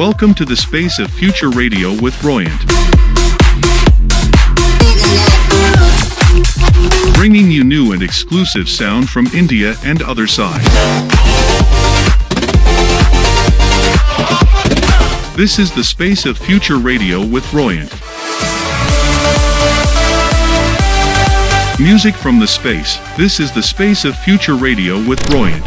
Welcome to the space of future radio with Royant, bringing you new and exclusive sound from India and other side. This is the space of future radio with Royant. Music from the space. This is the space of future radio with Royant.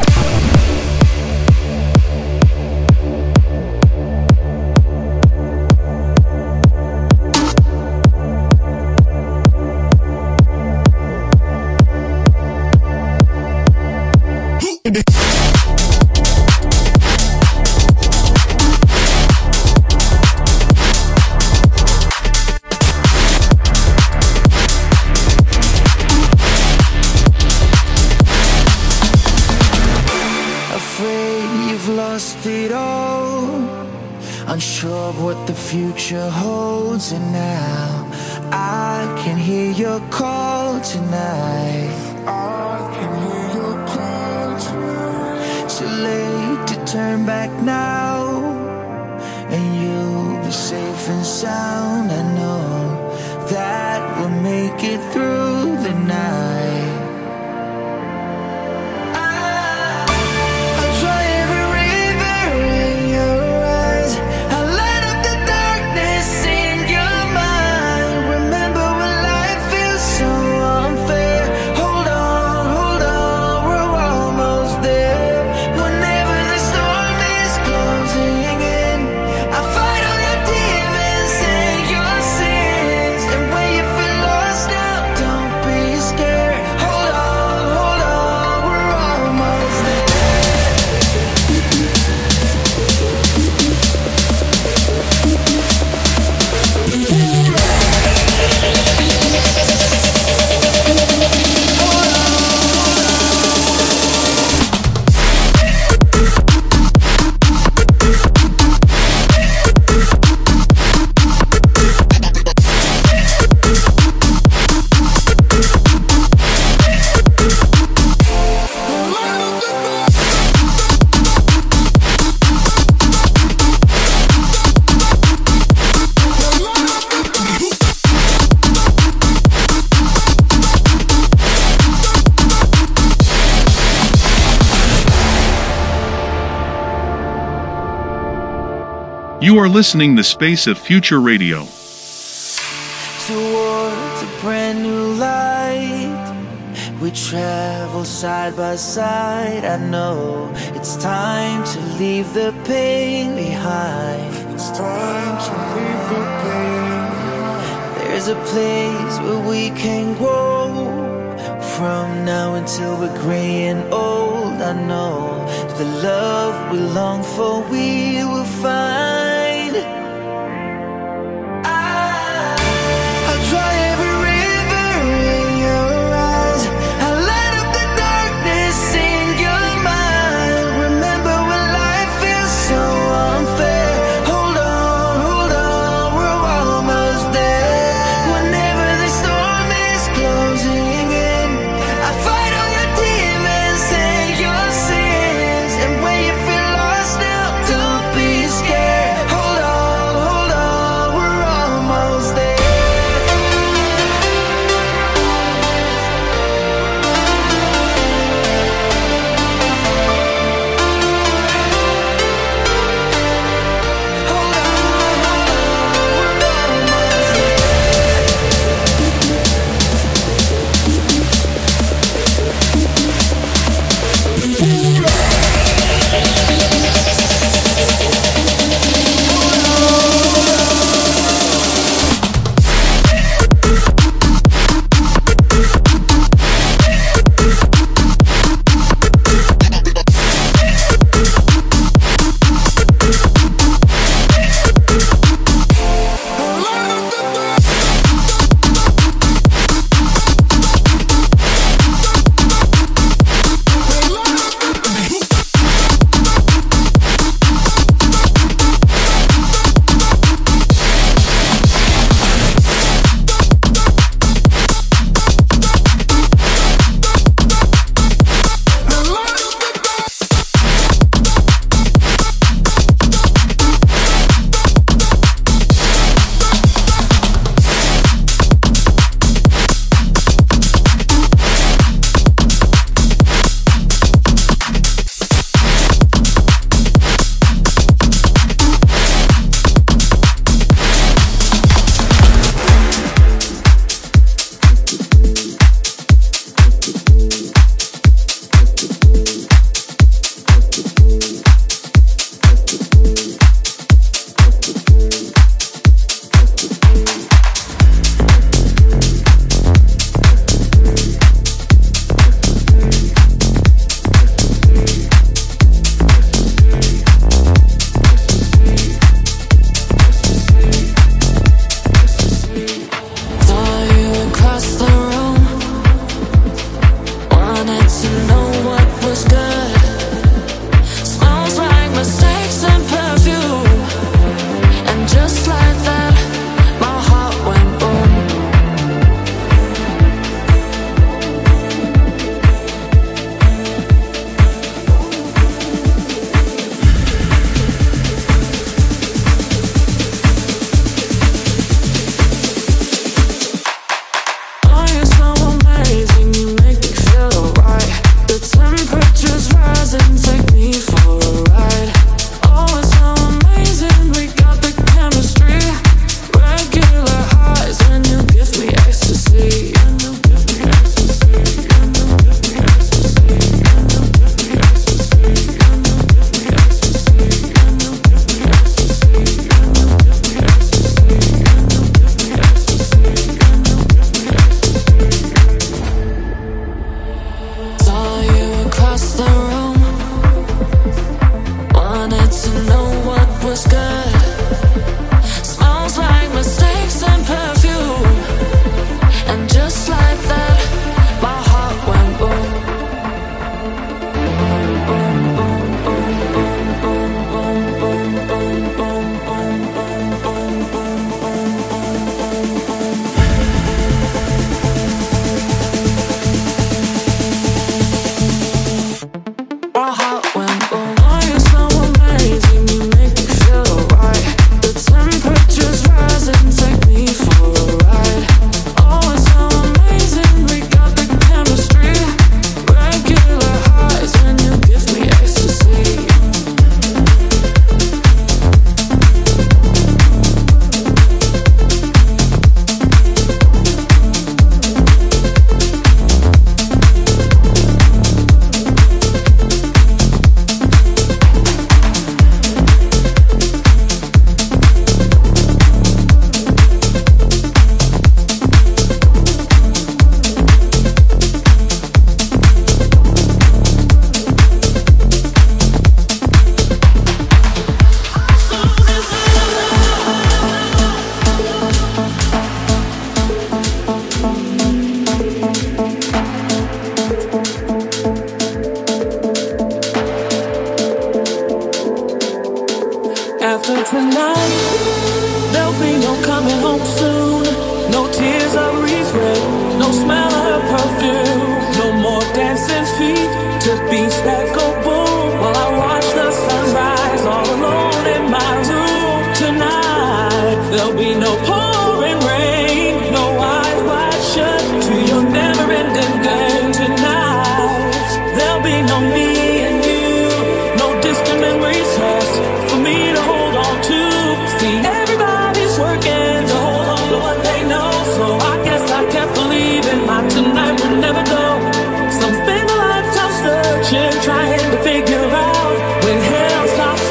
Unsure of what the future holds, and now I can hear your call tonight. I can hear your call tonight. Too late to turn back now, and you'll be safe and sound. I know that we'll make it through the night. You are listening the space of future radio. Towards a brand new light, we travel side by side. I know it's time to leave the pain behind. It's time to leave the pain. There's a place where we can grow from now until we're gray and old. I know the love we long for, we will find.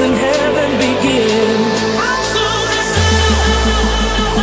Heaven begin. I'm so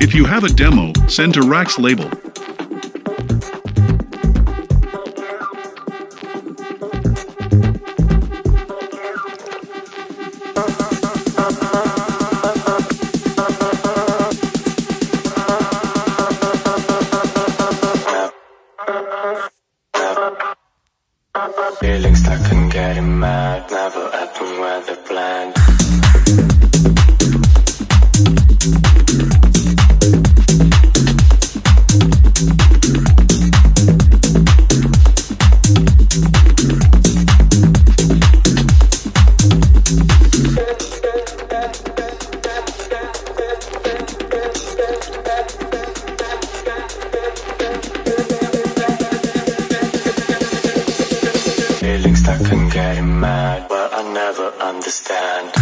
If you have a demo, send to Rax label. Feelings stuck and getting mad, never happened where they planned. Feelings stuck and getting mad, but I never understand.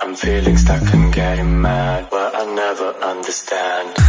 I'm feeling stuck and getting mad, but I never understand.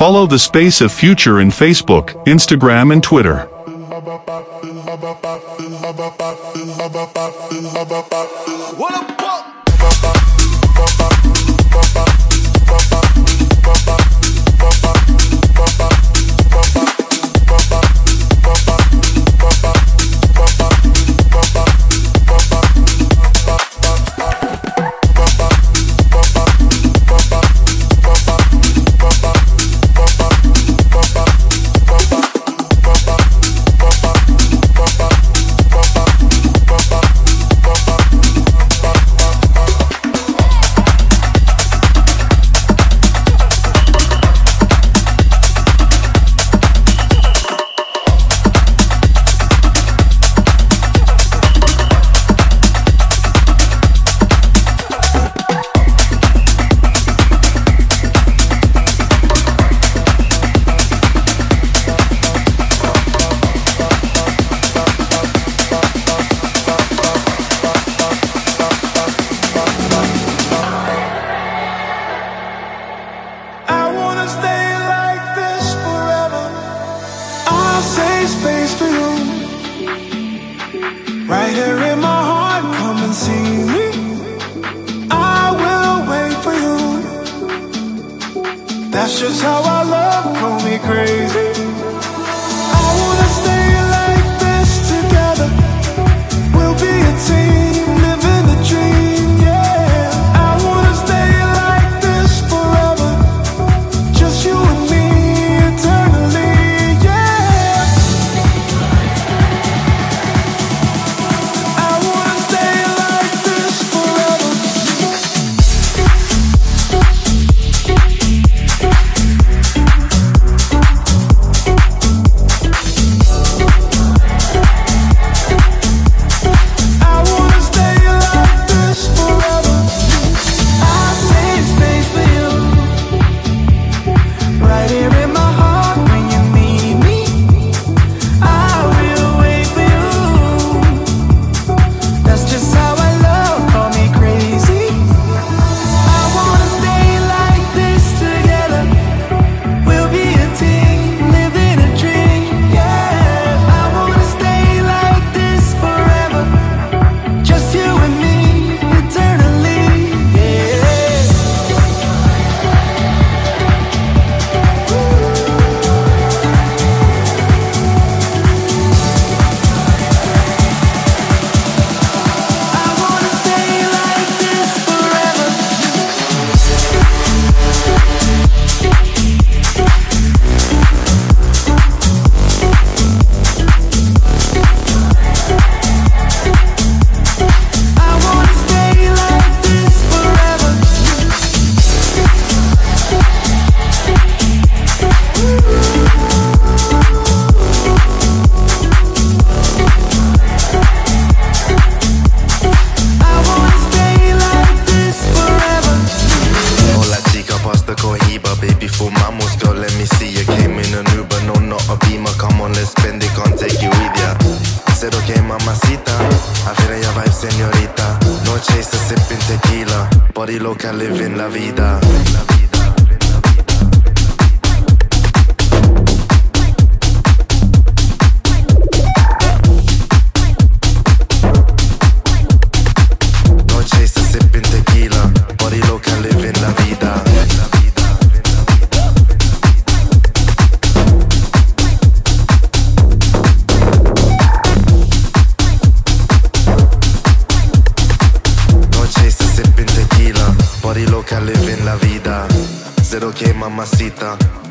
Follow The Space of Future in Facebook, Instagram and Twitter. What a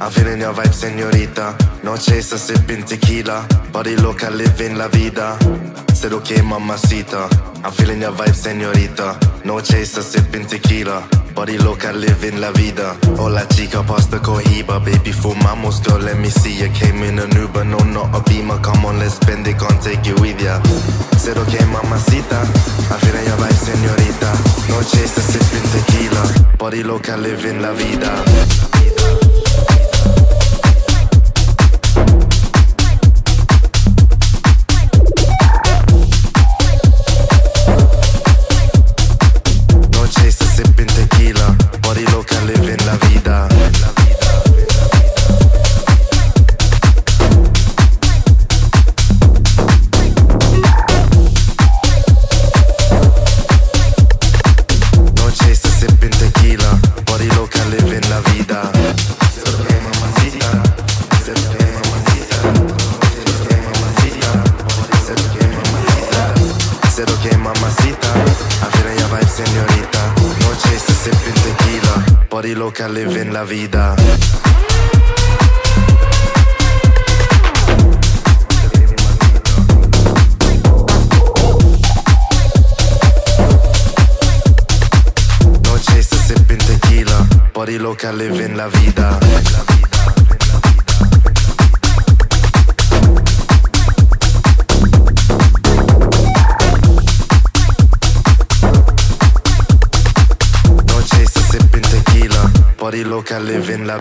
I'm feeling your vibe, señorita. No chaser, sipping tequila. Body loca, living la vida. Hola chica, pasta cohiba. Baby, fumamos, girl, let me see you. Came in an Uber, no, not a Beamer. Come on, let's spend it, can't take you with ya. Said okay, mamacita. I'm feeling your vibe, señorita. No chaser, sipping tequila. Body loca, living la vida. Sipping tequila, body loca, living la vida. everybody look at living la vida. Noches to sipping tequila, body loca living la vida. Body loca living la.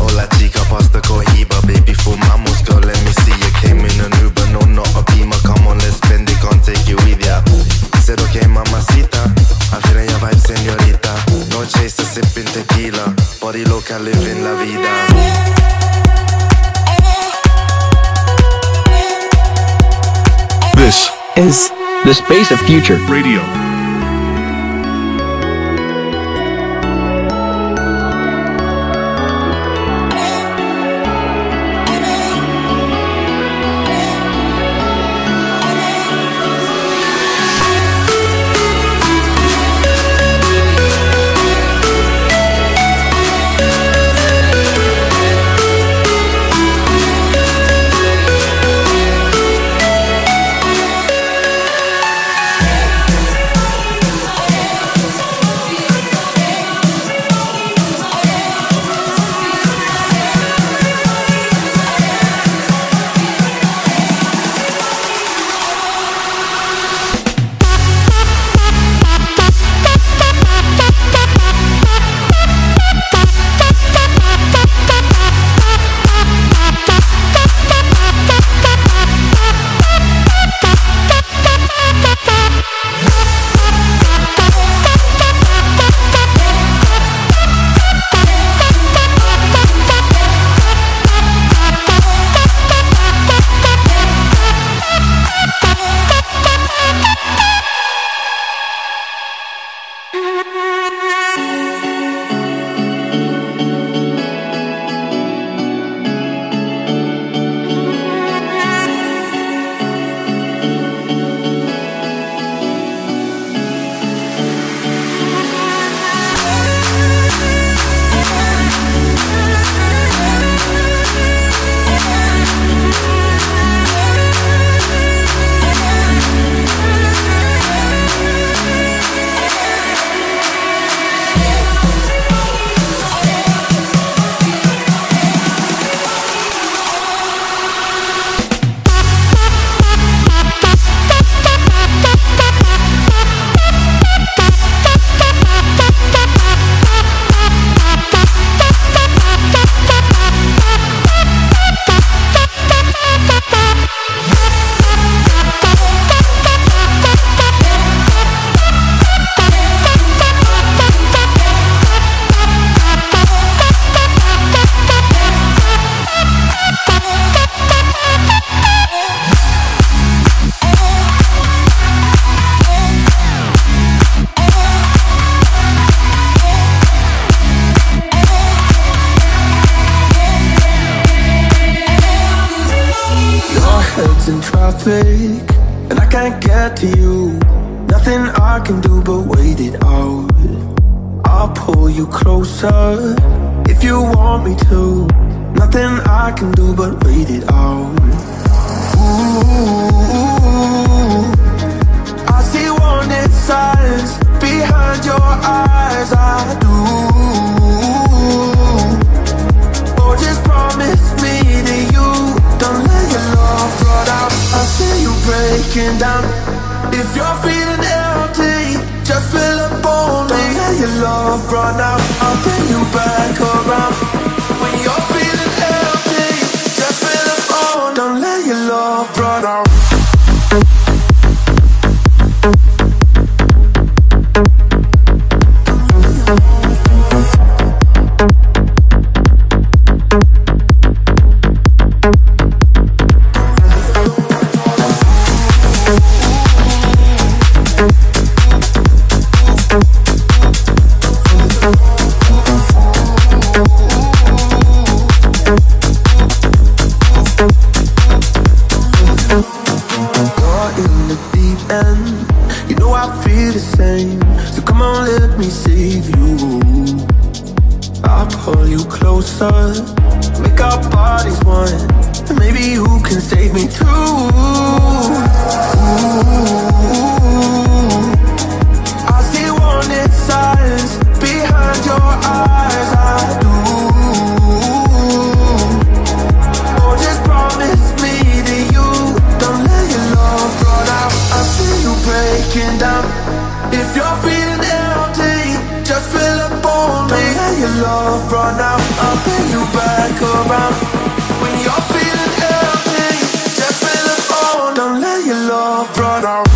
Hola chica, pasta cohiba, baby fumamos, girl, let me see you. Came in an Uber, no, not a Beamer. Come on, let's spend it, can't take you with ya. Said okay, mamacita, I'm feeling your vibe, señorita. No chaser, sipping tequila. Body loca living la vida. This is the Space of Future Radio. And I can't get to you. Nothing I can do but wait it out. I'll pull you closer if you want me to. Nothing I can do but wait it out. Ooh, I see wanted signs behind your eyes. I do. Oh, just promise me that you don't let your love run out. I see you breaking down. If you're feeling empty, just fill up on me. Don't let your love run out. I'll bring you back around. When you're feeling empty, just fill up on. Don't let your love run out. make our bodies one, and maybe you can save me too. Ooh, I see wanted silence behind your eyes, I do. Oh, just promise me that you don't let your love run out. I see you breaking down. If you're feeling empty, just fill up on me. Don't let your love run out. I'll bring you back around when you're feeling empty. Just fill up on. Don't let your love run out.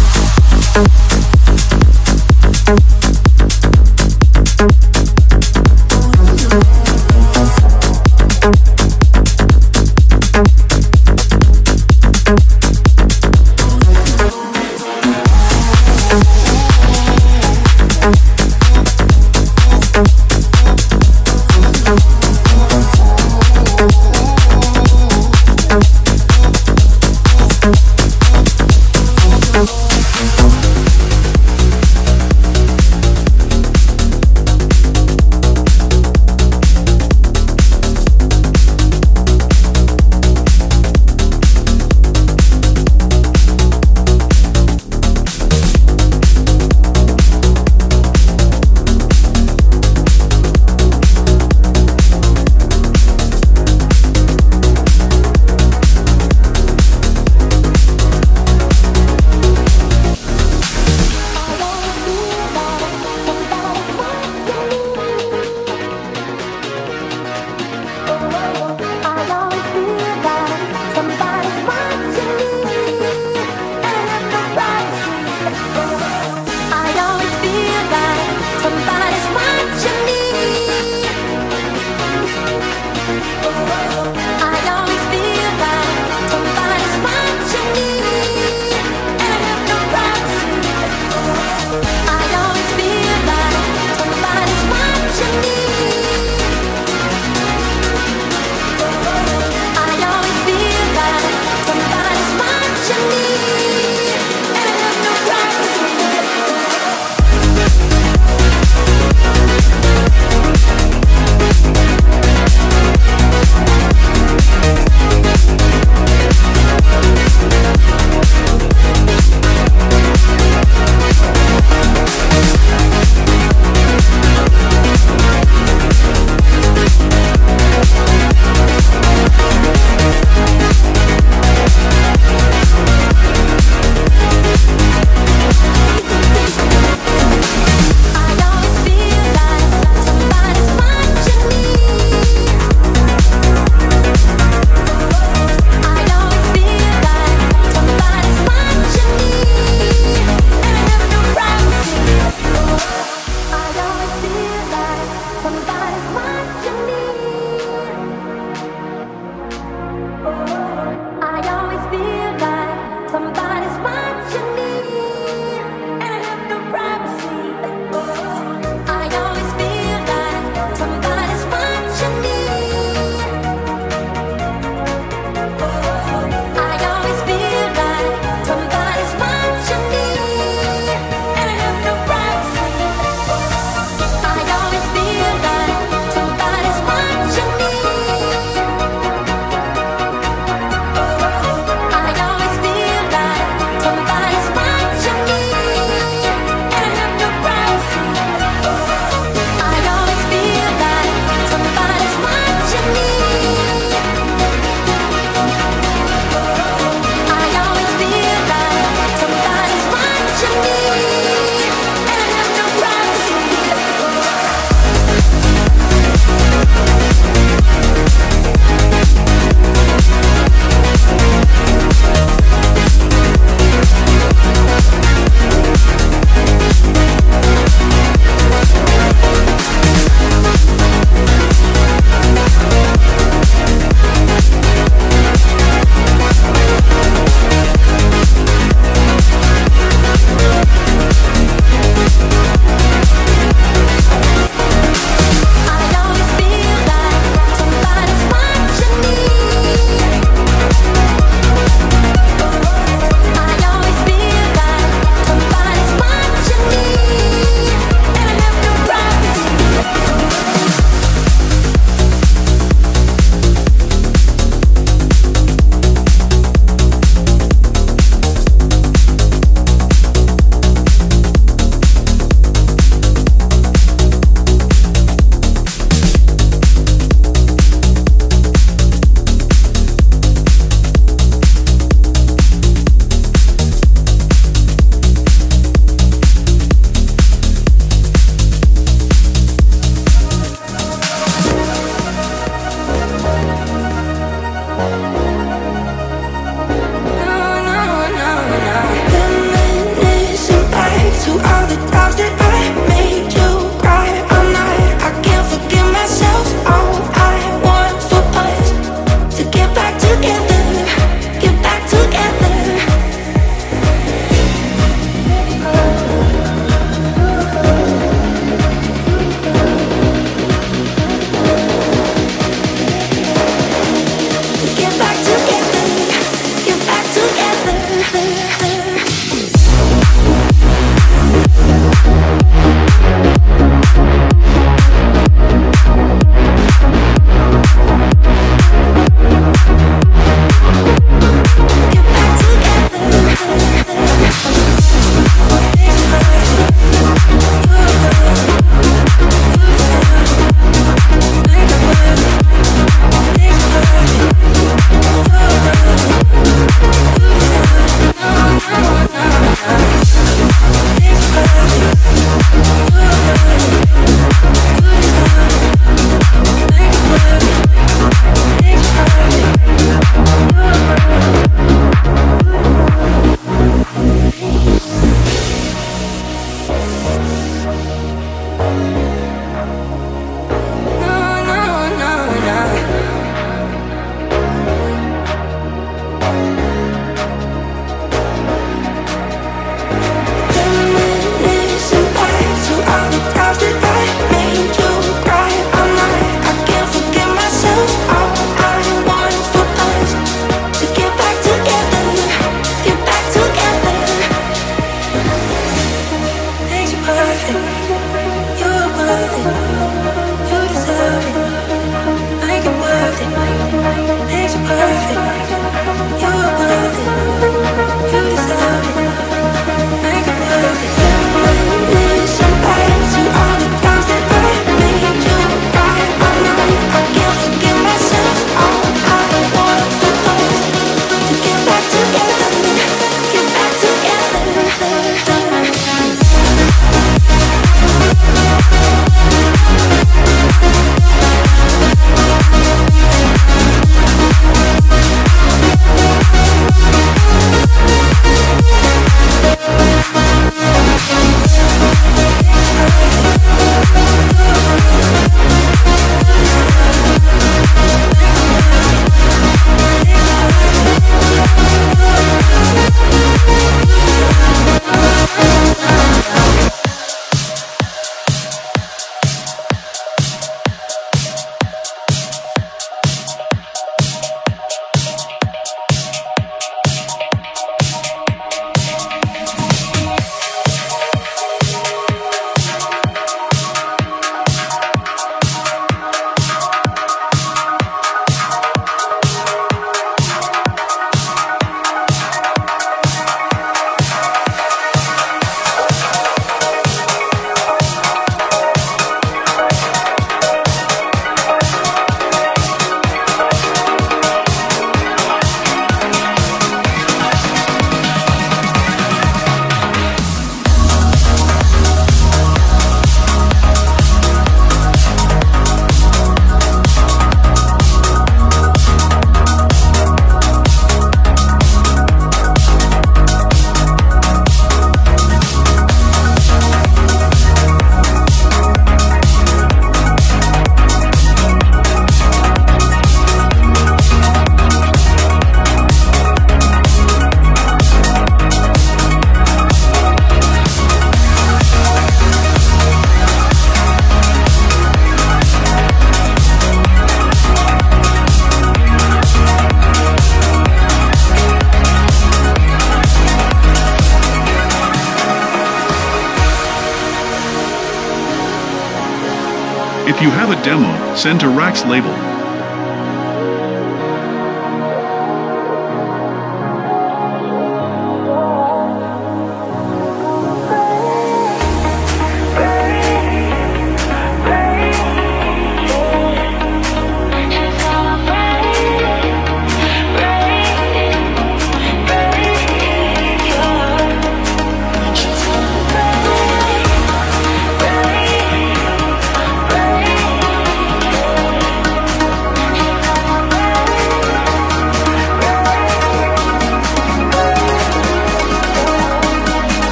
If you have a demo, send to Rax label.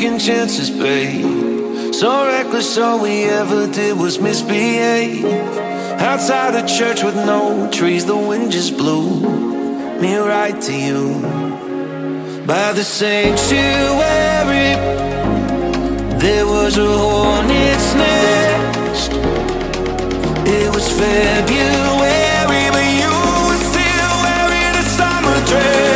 taking chances, babe. So reckless, all we ever did was misbehave. Outside the church with no trees, the wind just blew me right to you. By the sanctuary, there was a hornet's nest. It was February, but you were still wearing a summer dress.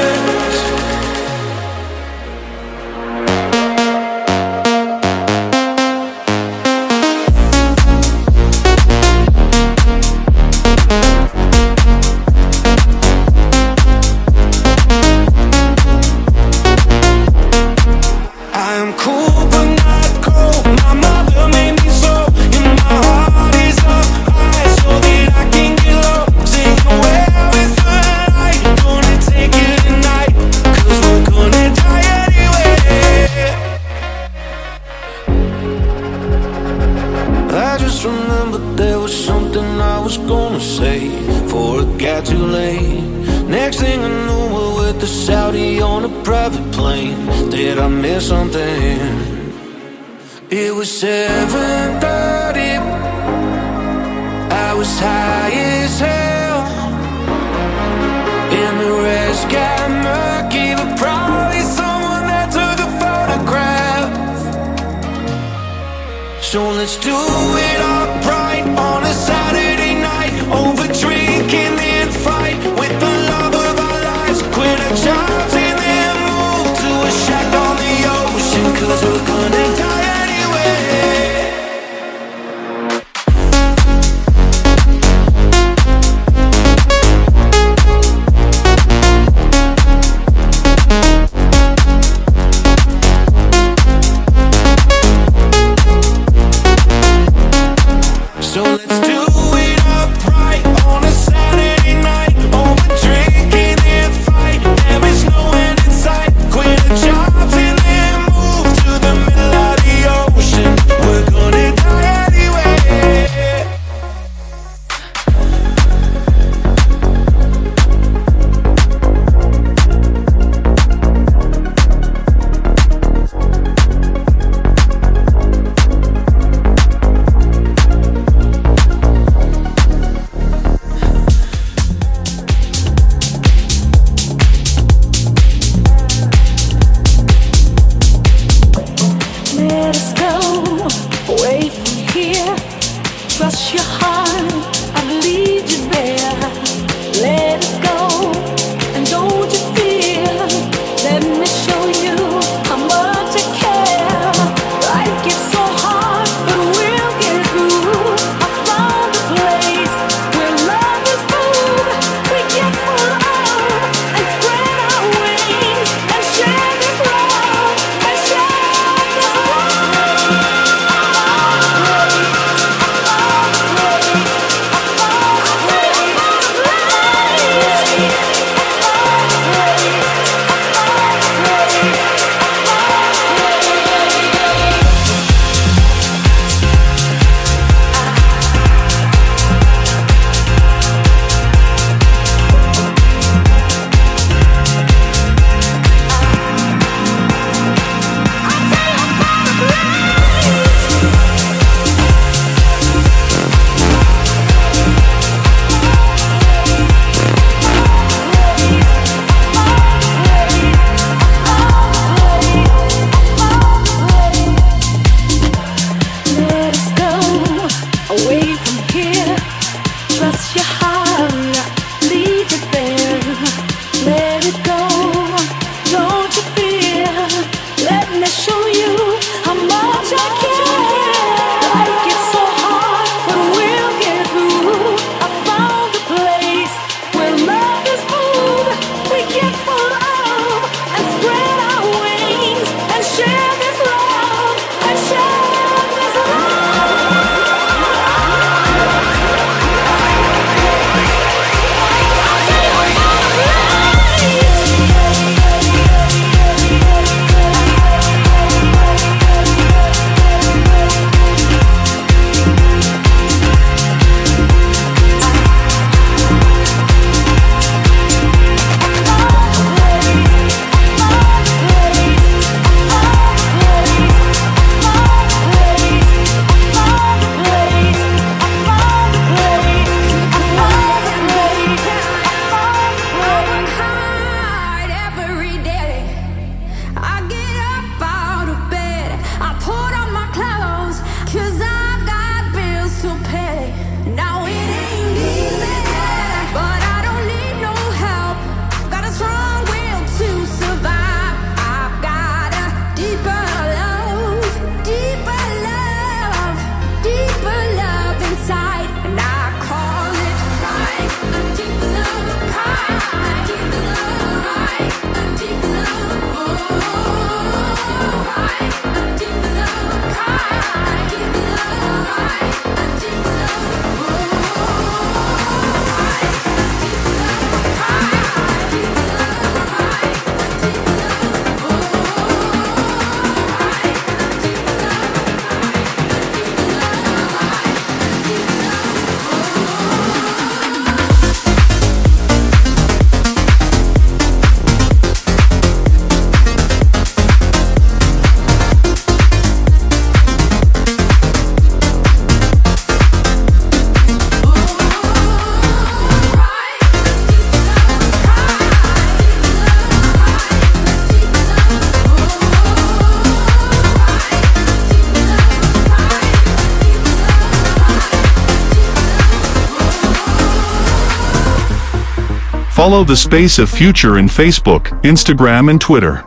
Follow the Space of Future in Facebook, Instagram and Twitter.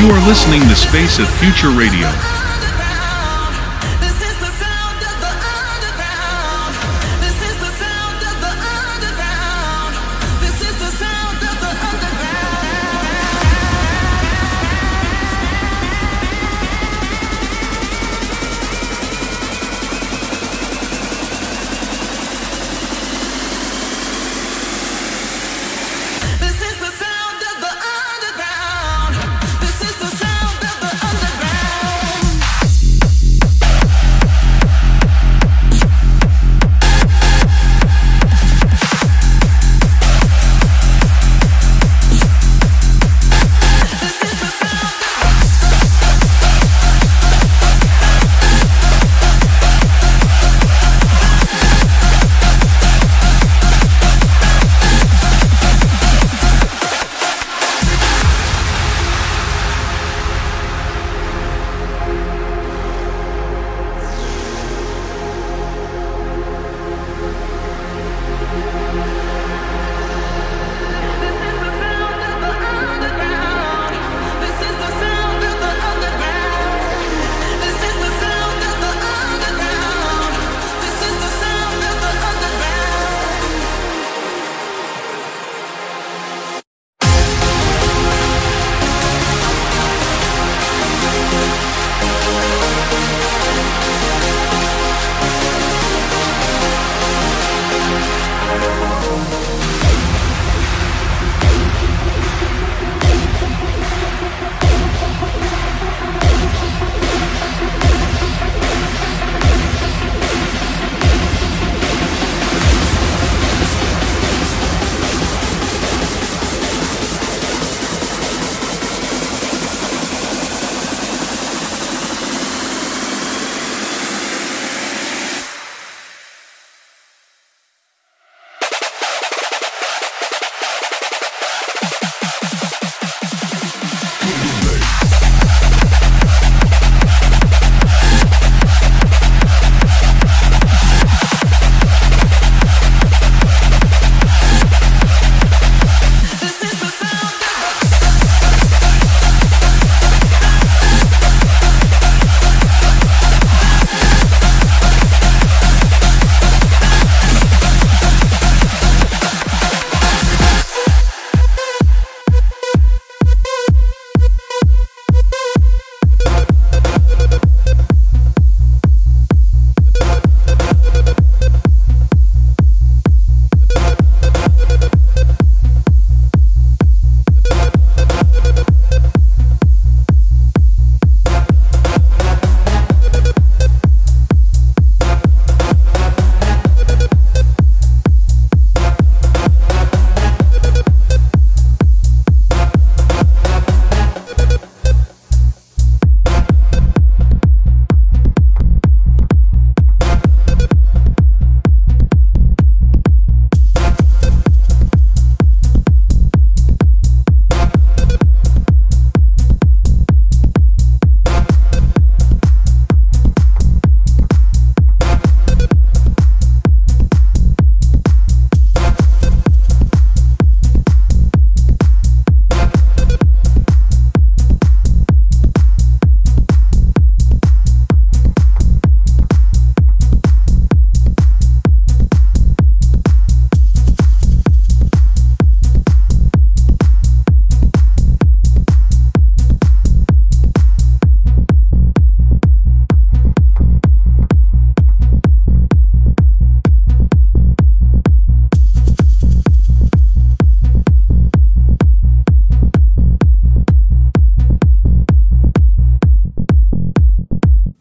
You are listening to Space of Future Radio.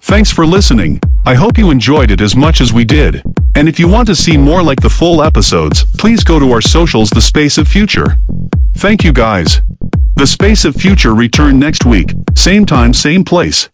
Thanks for listening. I hope you enjoyed it as much as we did. And if you want to see more like the full episodes, please go to our socials, The Space of Future. Thank you guys. The Space of Future return next week, same time, same place.